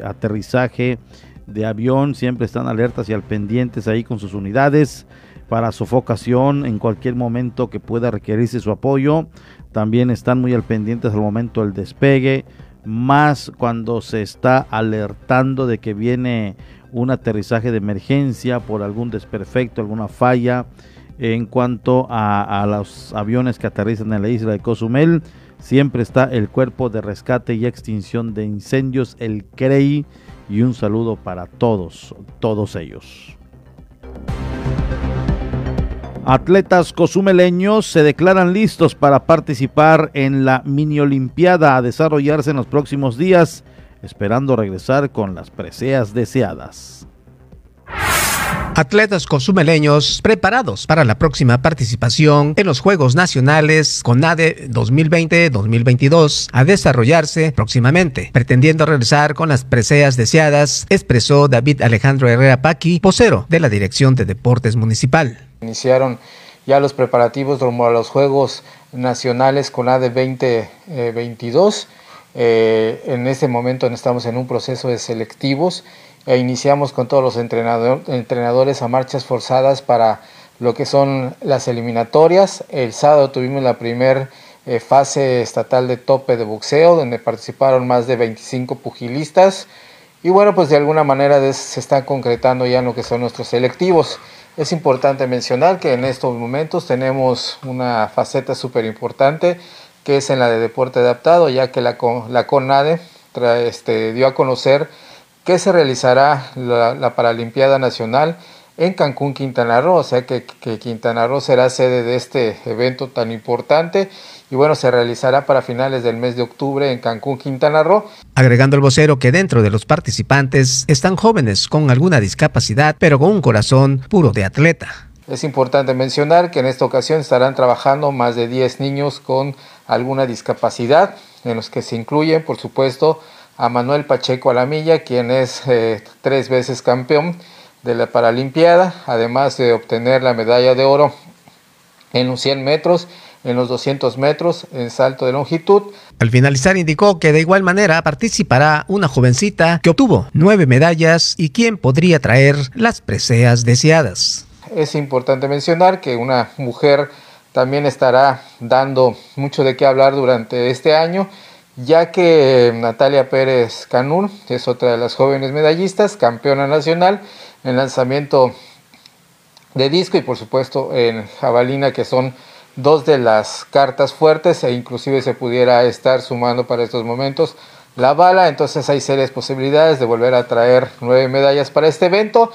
aterrizaje de avión siempre están alertas y al pendientes ahí con sus unidades para sofocación en cualquier momento que pueda requerirse su apoyo. También están muy al pendientes al momento del despegue, más cuando se está alertando de que viene un aterrizaje de emergencia por algún desperfecto, alguna falla en cuanto a los aviones que aterrizan en la isla de Cozumel. Siempre está el Cuerpo de Rescate y Extinción de Incendios, el CREI, y un saludo para todos ellos. Atletas cozumeleños se declaran listos para participar en la mini olimpiada a desarrollarse en los próximos días, esperando regresar con las preseas deseadas. Atletas cozumeleños preparados para la próxima participación en los Juegos Nacionales CONADE 2020-2022 a desarrollarse próximamente, pretendiendo regresar con las preseas deseadas, expresó David Alejandro Herrera Paqui, vocero de la Dirección de Deportes Municipal. Iniciaron ya los preparativos rumbo a los Juegos Nacionales CONADE 2022. En este momento estamos en un proceso de selectivos e iniciamos con todos los entrenadores a marchas forzadas para lo que son las eliminatorias. El sábado tuvimos la primera fase estatal de tope de boxeo, donde participaron más de 25 pugilistas. Y bueno, pues de alguna manera se están concretando ya en lo que son nuestros selectivos. Es importante mencionar que en estos momentos tenemos una faceta súper importante, que es en la de deporte adaptado, ya que la CONADE dio a conocer que se realizará la Paralimpiada Nacional en Cancún, Quintana Roo, o sea que Quintana Roo será sede de este evento tan importante y bueno, se realizará para finales del mes de octubre en Cancún, Quintana Roo. Agregando el vocero que dentro de los participantes están jóvenes con alguna discapacidad, pero con un corazón puro de atleta. Es importante mencionar que en esta ocasión estarán trabajando más de 10 niños con alguna discapacidad, en los que se incluyen, por supuesto, a Manuel Pacheco Alamilla, quien es 3 veces campeón de la Paralimpiada, además de obtener la medalla de oro en los 100 metros, en los 200 metros, en salto de longitud. Al finalizar indicó que de igual manera participará una jovencita que obtuvo 9 medallas y quien podría traer las preseas deseadas. Es importante mencionar que una mujer también estará dando mucho de qué hablar durante este año, ya que Natalia Pérez Canún es otra de las jóvenes medallistas, campeona nacional en lanzamiento de disco y por supuesto en jabalina, que son 2 de las cartas fuertes, e inclusive se pudiera estar sumando para estos momentos la bala. Entonces hay serias posibilidades de volver a traer 9 medallas para este evento.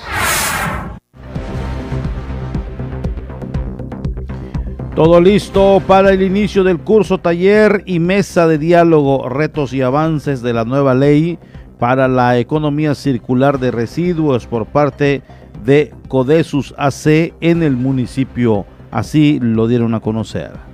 Todo listo para el inicio del curso, taller y mesa de diálogo, retos y avances de la nueva ley para la economía circular de residuos por parte de Codesus AC en el municipio. Así lo dieron a conocer.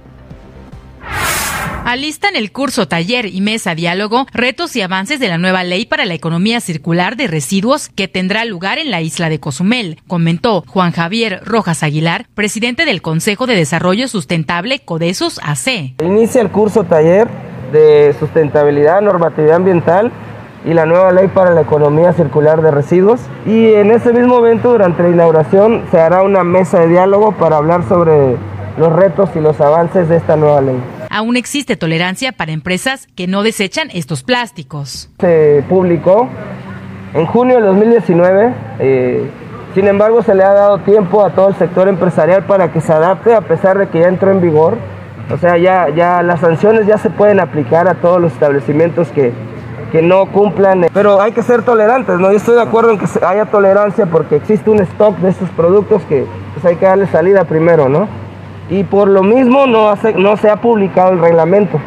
Alistan el curso, taller y mesa diálogo, retos y avances de la nueva ley para la economía circular de residuos que tendrá lugar en la isla de Cozumel, comentó Juan Javier Rojas Aguilar, presidente del Consejo de Desarrollo Sustentable Codesus AC. Inicia el curso, taller de sustentabilidad, normatividad ambiental y la nueva ley para la economía circular de residuos, y en ese mismo evento durante la inauguración se hará una mesa de diálogo para hablar sobre los retos y los avances de esta nueva ley. Aún existe tolerancia para empresas que no desechan estos plásticos. Se publicó en junio de 2019, sin embargo se le ha dado tiempo a todo el sector empresarial para que se adapte, a pesar de que ya entró en vigor. O sea, ya las sanciones ya se pueden aplicar a todos los establecimientos que no cumplan, pero hay que ser tolerantes, ¿no? Yo estoy de acuerdo en que haya tolerancia porque existe un stock de estos productos que pues, hay que darle salida primero, ¿no? Y por lo mismo no se ha publicado el reglamento.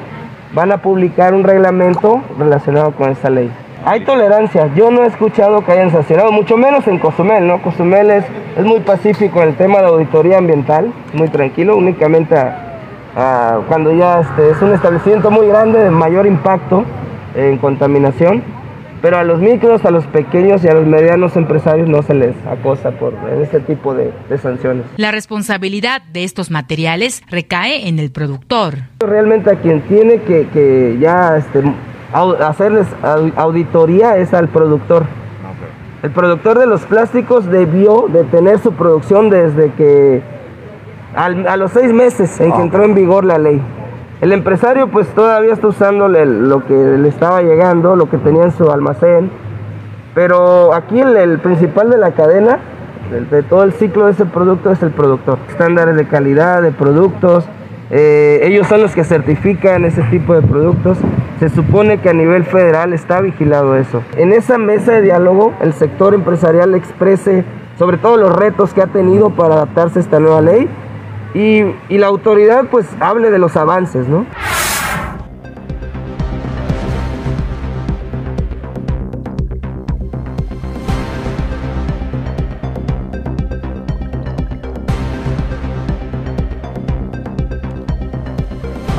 Van a publicar un reglamento relacionado con esta ley. Hay tolerancia, yo no he escuchado que hayan sancionado, mucho menos en Cozumel, ¿no? Cozumel es muy pacífico en el tema de auditoría ambiental, muy tranquilo, únicamente cuando ya es un establecimiento muy grande de mayor impacto en contaminación, pero a los micros, a los pequeños y a los medianos empresarios no se les acosa por este tipo de sanciones. La responsabilidad de estos materiales recae en el productor. Realmente a quien tiene que ya... hacerles auditoría es al productor. Okay. El productor de los plásticos debió detener su producción desde que a los 6 meses en que entró en vigor la ley. El empresario pues todavía está usando lo que le estaba llegando, lo que tenía en su almacén, pero aquí el principal de la cadena, de todo el ciclo de ese producto es el productor. Estándares de calidad de productos, ellos son los que certifican ese tipo de productos. Se supone que a nivel federal está vigilado eso. En esa mesa de diálogo, el sector empresarial exprese sobre todo los retos que ha tenido para adaptarse a esta nueva ley y la autoridad pues hable de los avances, ¿no?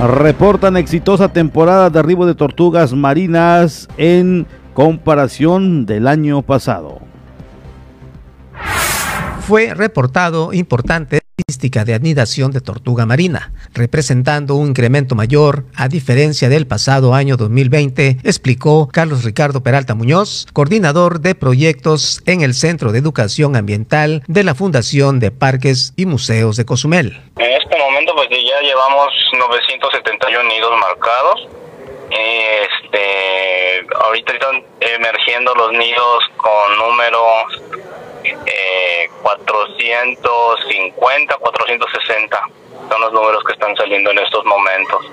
Reportan exitosa temporada de arribo de tortugas marinas en comparación del año pasado. Fue reportado importante estadística de anidación de tortuga marina, representando un incremento mayor a diferencia del pasado año 2020, explicó Carlos Ricardo Peralta Muñoz, coordinador de proyectos en el Centro de Educación Ambiental de la Fundación de Parques y Museos de Cozumel. En este momento pues ya llevamos 971 nidos marcados. Ahorita están emergiendo los nidos con números 450, 460 son los números que están saliendo en estos momentos,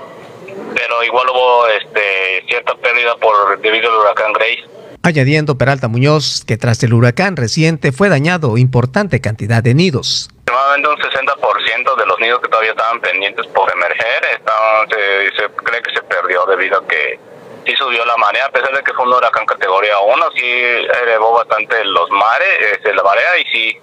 pero igual hubo cierta pérdida debido al huracán Grace. Añadiendo Peralta Muñoz que tras el huracán reciente fue dañado importante cantidad de nidos. Aproximadamente un 60% de los nidos que todavía estaban pendientes por emerger se cree que se perdió debido a que sí subió la marea, a pesar de que fue un huracán categoría 1, sí elevó bastante los mares, la marea y sí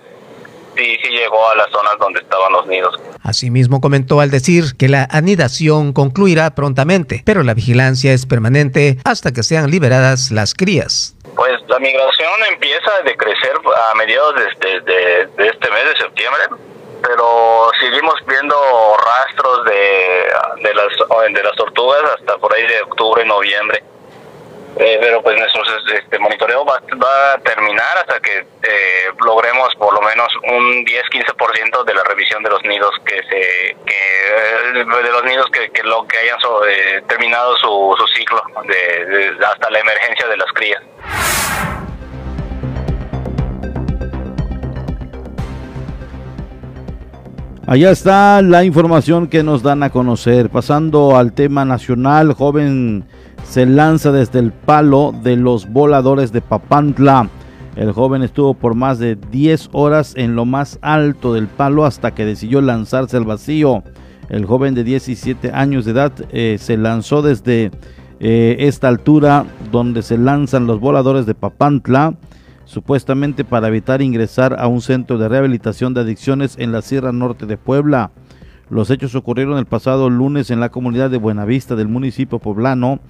llegó a las zonas donde estaban los nidos. Asimismo comentó al decir que la anidación concluirá prontamente, pero la vigilancia es permanente hasta que sean liberadas las crías. Pues la migración empieza a decrecer a mediados de este mes de septiembre, pero seguimos viendo rastros de las tortugas hasta por ahí de octubre, noviembre, pero pues nuestro monitoreo va a terminar hasta que logremos por lo menos un 10-15% de la revisión de los nidos que hayan terminado su ciclo hasta la emergencia de las crías. Allá está la información que nos dan a conocer. Pasando al tema nacional, joven se lanza desde el palo de los voladores de Papantla. El joven estuvo por más de 10 horas en lo más alto del palo hasta que decidió lanzarse al vacío. El joven de 17 años de edad se lanzó desde esta altura donde se lanzan los voladores de Papantla, supuestamente para evitar ingresar a un centro de rehabilitación de adicciones en la Sierra Norte de Puebla. Los hechos ocurrieron el pasado lunes en la comunidad de Buenavista del municipio poblano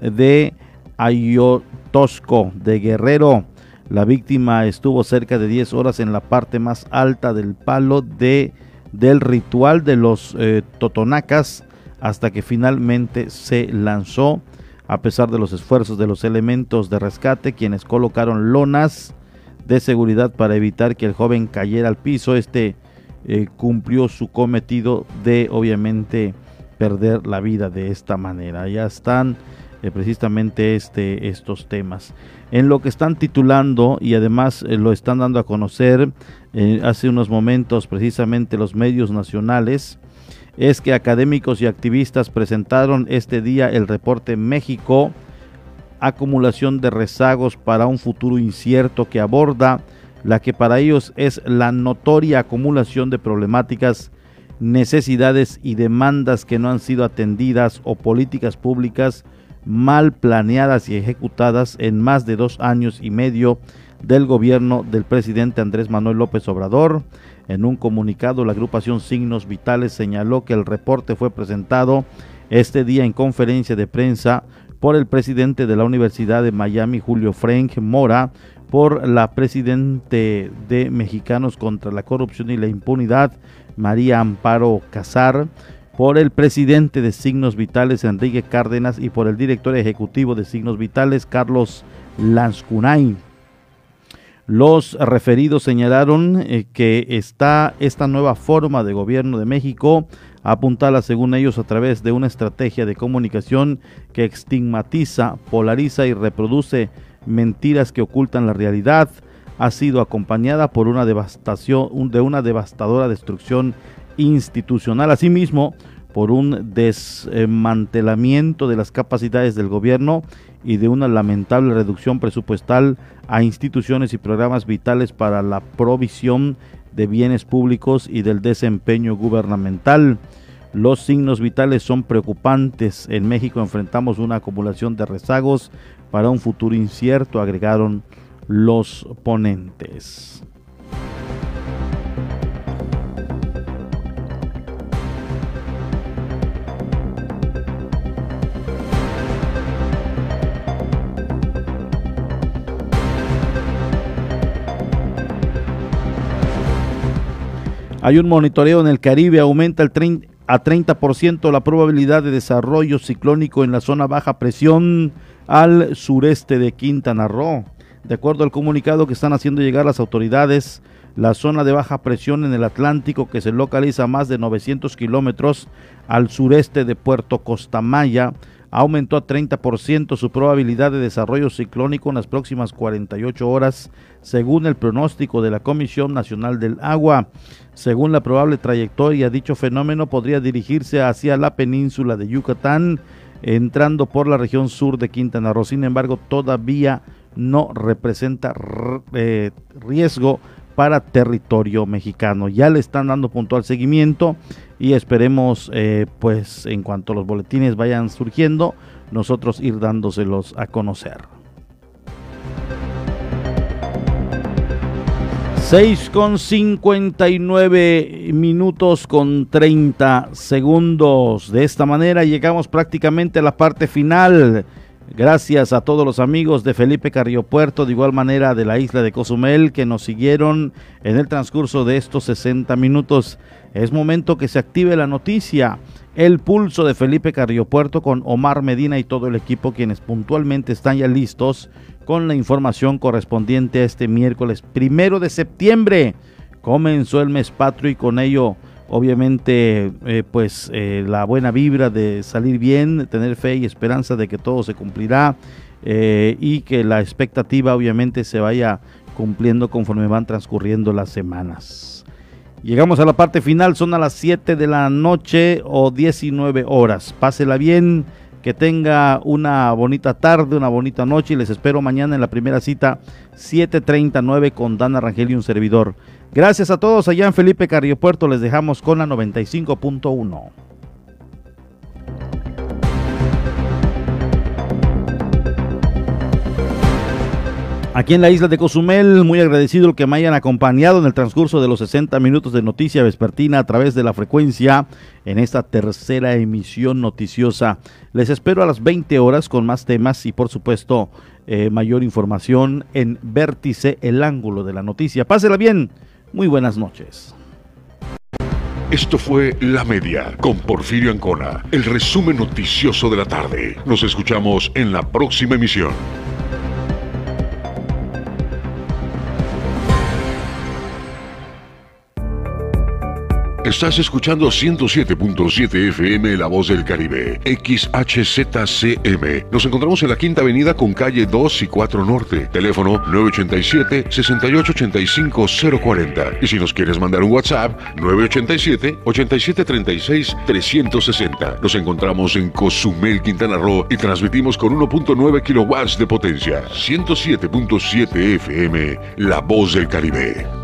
de Ayotosco de Guerrero. La víctima estuvo cerca de 10 horas en la parte más alta del palo del ritual de los totonacas hasta que finalmente se lanzó. A pesar de los esfuerzos de los elementos de rescate, quienes colocaron lonas de seguridad para evitar que el joven cayera al piso, cumplió su cometido de obviamente perder la vida de esta manera. Ya están precisamente estos temas. En lo que están titulando y además lo están dando a conocer hace unos momentos precisamente los medios nacionales, es que académicos y activistas presentaron este día el reporte México, acumulación de rezagos para un futuro incierto, que aborda la que para ellos es la notoria acumulación de problemáticas, necesidades y demandas que no han sido atendidas o políticas públicas mal planeadas y ejecutadas en más de 2 años y medio del gobierno del presidente Andrés Manuel López Obrador. En un comunicado, la agrupación Signos Vitales señaló que el reporte fue presentado este día en conferencia de prensa por el presidente de la Universidad de Miami, Julio Frenk Mora, por la presidente de Mexicanos contra la Corrupción y la Impunidad, María Amparo Casar, por el presidente de Signos Vitales, Enrique Cárdenas, y por el director ejecutivo de Signos Vitales, Carlos Lanscunain. Los referidos señalaron que esta nueva forma de gobierno de México apuntada, según ellos, a través de una estrategia de comunicación que estigmatiza, polariza y reproduce mentiras que ocultan la realidad, ha sido acompañada por una devastadora destrucción institucional. Asimismo, por un desmantelamiento de las capacidades del gobierno y de una lamentable reducción presupuestal a instituciones y programas vitales para la provisión de bienes públicos y del desempeño gubernamental. Los signos vitales son preocupantes. En México enfrentamos una acumulación de rezagos para un futuro incierto, agregaron los ponentes. Hay un monitoreo en el Caribe, aumenta a 30% la probabilidad de desarrollo ciclónico en la zona baja presión al sureste de Quintana Roo. De acuerdo al comunicado que están haciendo llegar las autoridades, la zona de baja presión en el Atlántico, que se localiza a más de 900 kilómetros al sureste de Puerto Costamaya, aumentó a 30% su probabilidad de desarrollo ciclónico en las próximas 48 horas, según el pronóstico de la Comisión Nacional del Agua. Según la probable trayectoria, dicho fenómeno podría dirigirse hacia la península de Yucatán, entrando por la región sur de Quintana Roo. Sin embargo, todavía no representa riesgo para territorio mexicano. Ya le están dando puntual seguimiento y esperemos, pues, en cuanto los boletines vayan surgiendo, nosotros ir dándoselos a conocer. 6:59 minutos con 30 segundos. De esta manera llegamos prácticamente a la parte final. Gracias a todos los amigos de Felipe Carrillo Puerto, de igual manera de la isla de Cozumel, que nos siguieron en el transcurso de estos 60 minutos. Es momento que se active la noticia, el pulso de Felipe Carrillo Puerto con Omar Medina y todo el equipo, quienes puntualmente están ya listos con la información correspondiente a este miércoles 1 de septiembre. Comenzó el mes patrio y con ello, obviamente, la buena vibra de salir bien, de tener fe y esperanza de que todo se cumplirá y que la expectativa obviamente se vaya cumpliendo conforme van transcurriendo las semanas. Llegamos a la parte final, son a las 7 de la noche o 19 horas. Pásela bien, que tenga una bonita tarde, una bonita noche y les espero mañana en la primera cita 7:39 con Dana Rangel y un servidor. Gracias a todos allá en Felipe Carrillo Puerto, les dejamos con la 95.1. Aquí en la isla de Cozumel, muy agradecido el que me hayan acompañado en el transcurso de los 60 minutos de noticia vespertina a través de la frecuencia en esta tercera emisión noticiosa. Les espero a las 20 horas con más temas y por supuesto mayor información en Vértice, el ángulo de la noticia. Pásela bien. Muy buenas noches. Esto fue La Media con Porfirio Ancona, el resumen noticioso de la tarde. Nos escuchamos en la próxima emisión. Estás escuchando 107.7 FM La Voz del Caribe, XHZCM. Nos encontramos en la Quinta Avenida con calle 2 y 4 Norte. Teléfono 987-6885-040. Y si nos quieres mandar un WhatsApp, 987-8736-360. Nos encontramos en Cozumel, Quintana Roo, y transmitimos con 1.9 kilowatts de potencia. 107.7 FM La Voz del Caribe.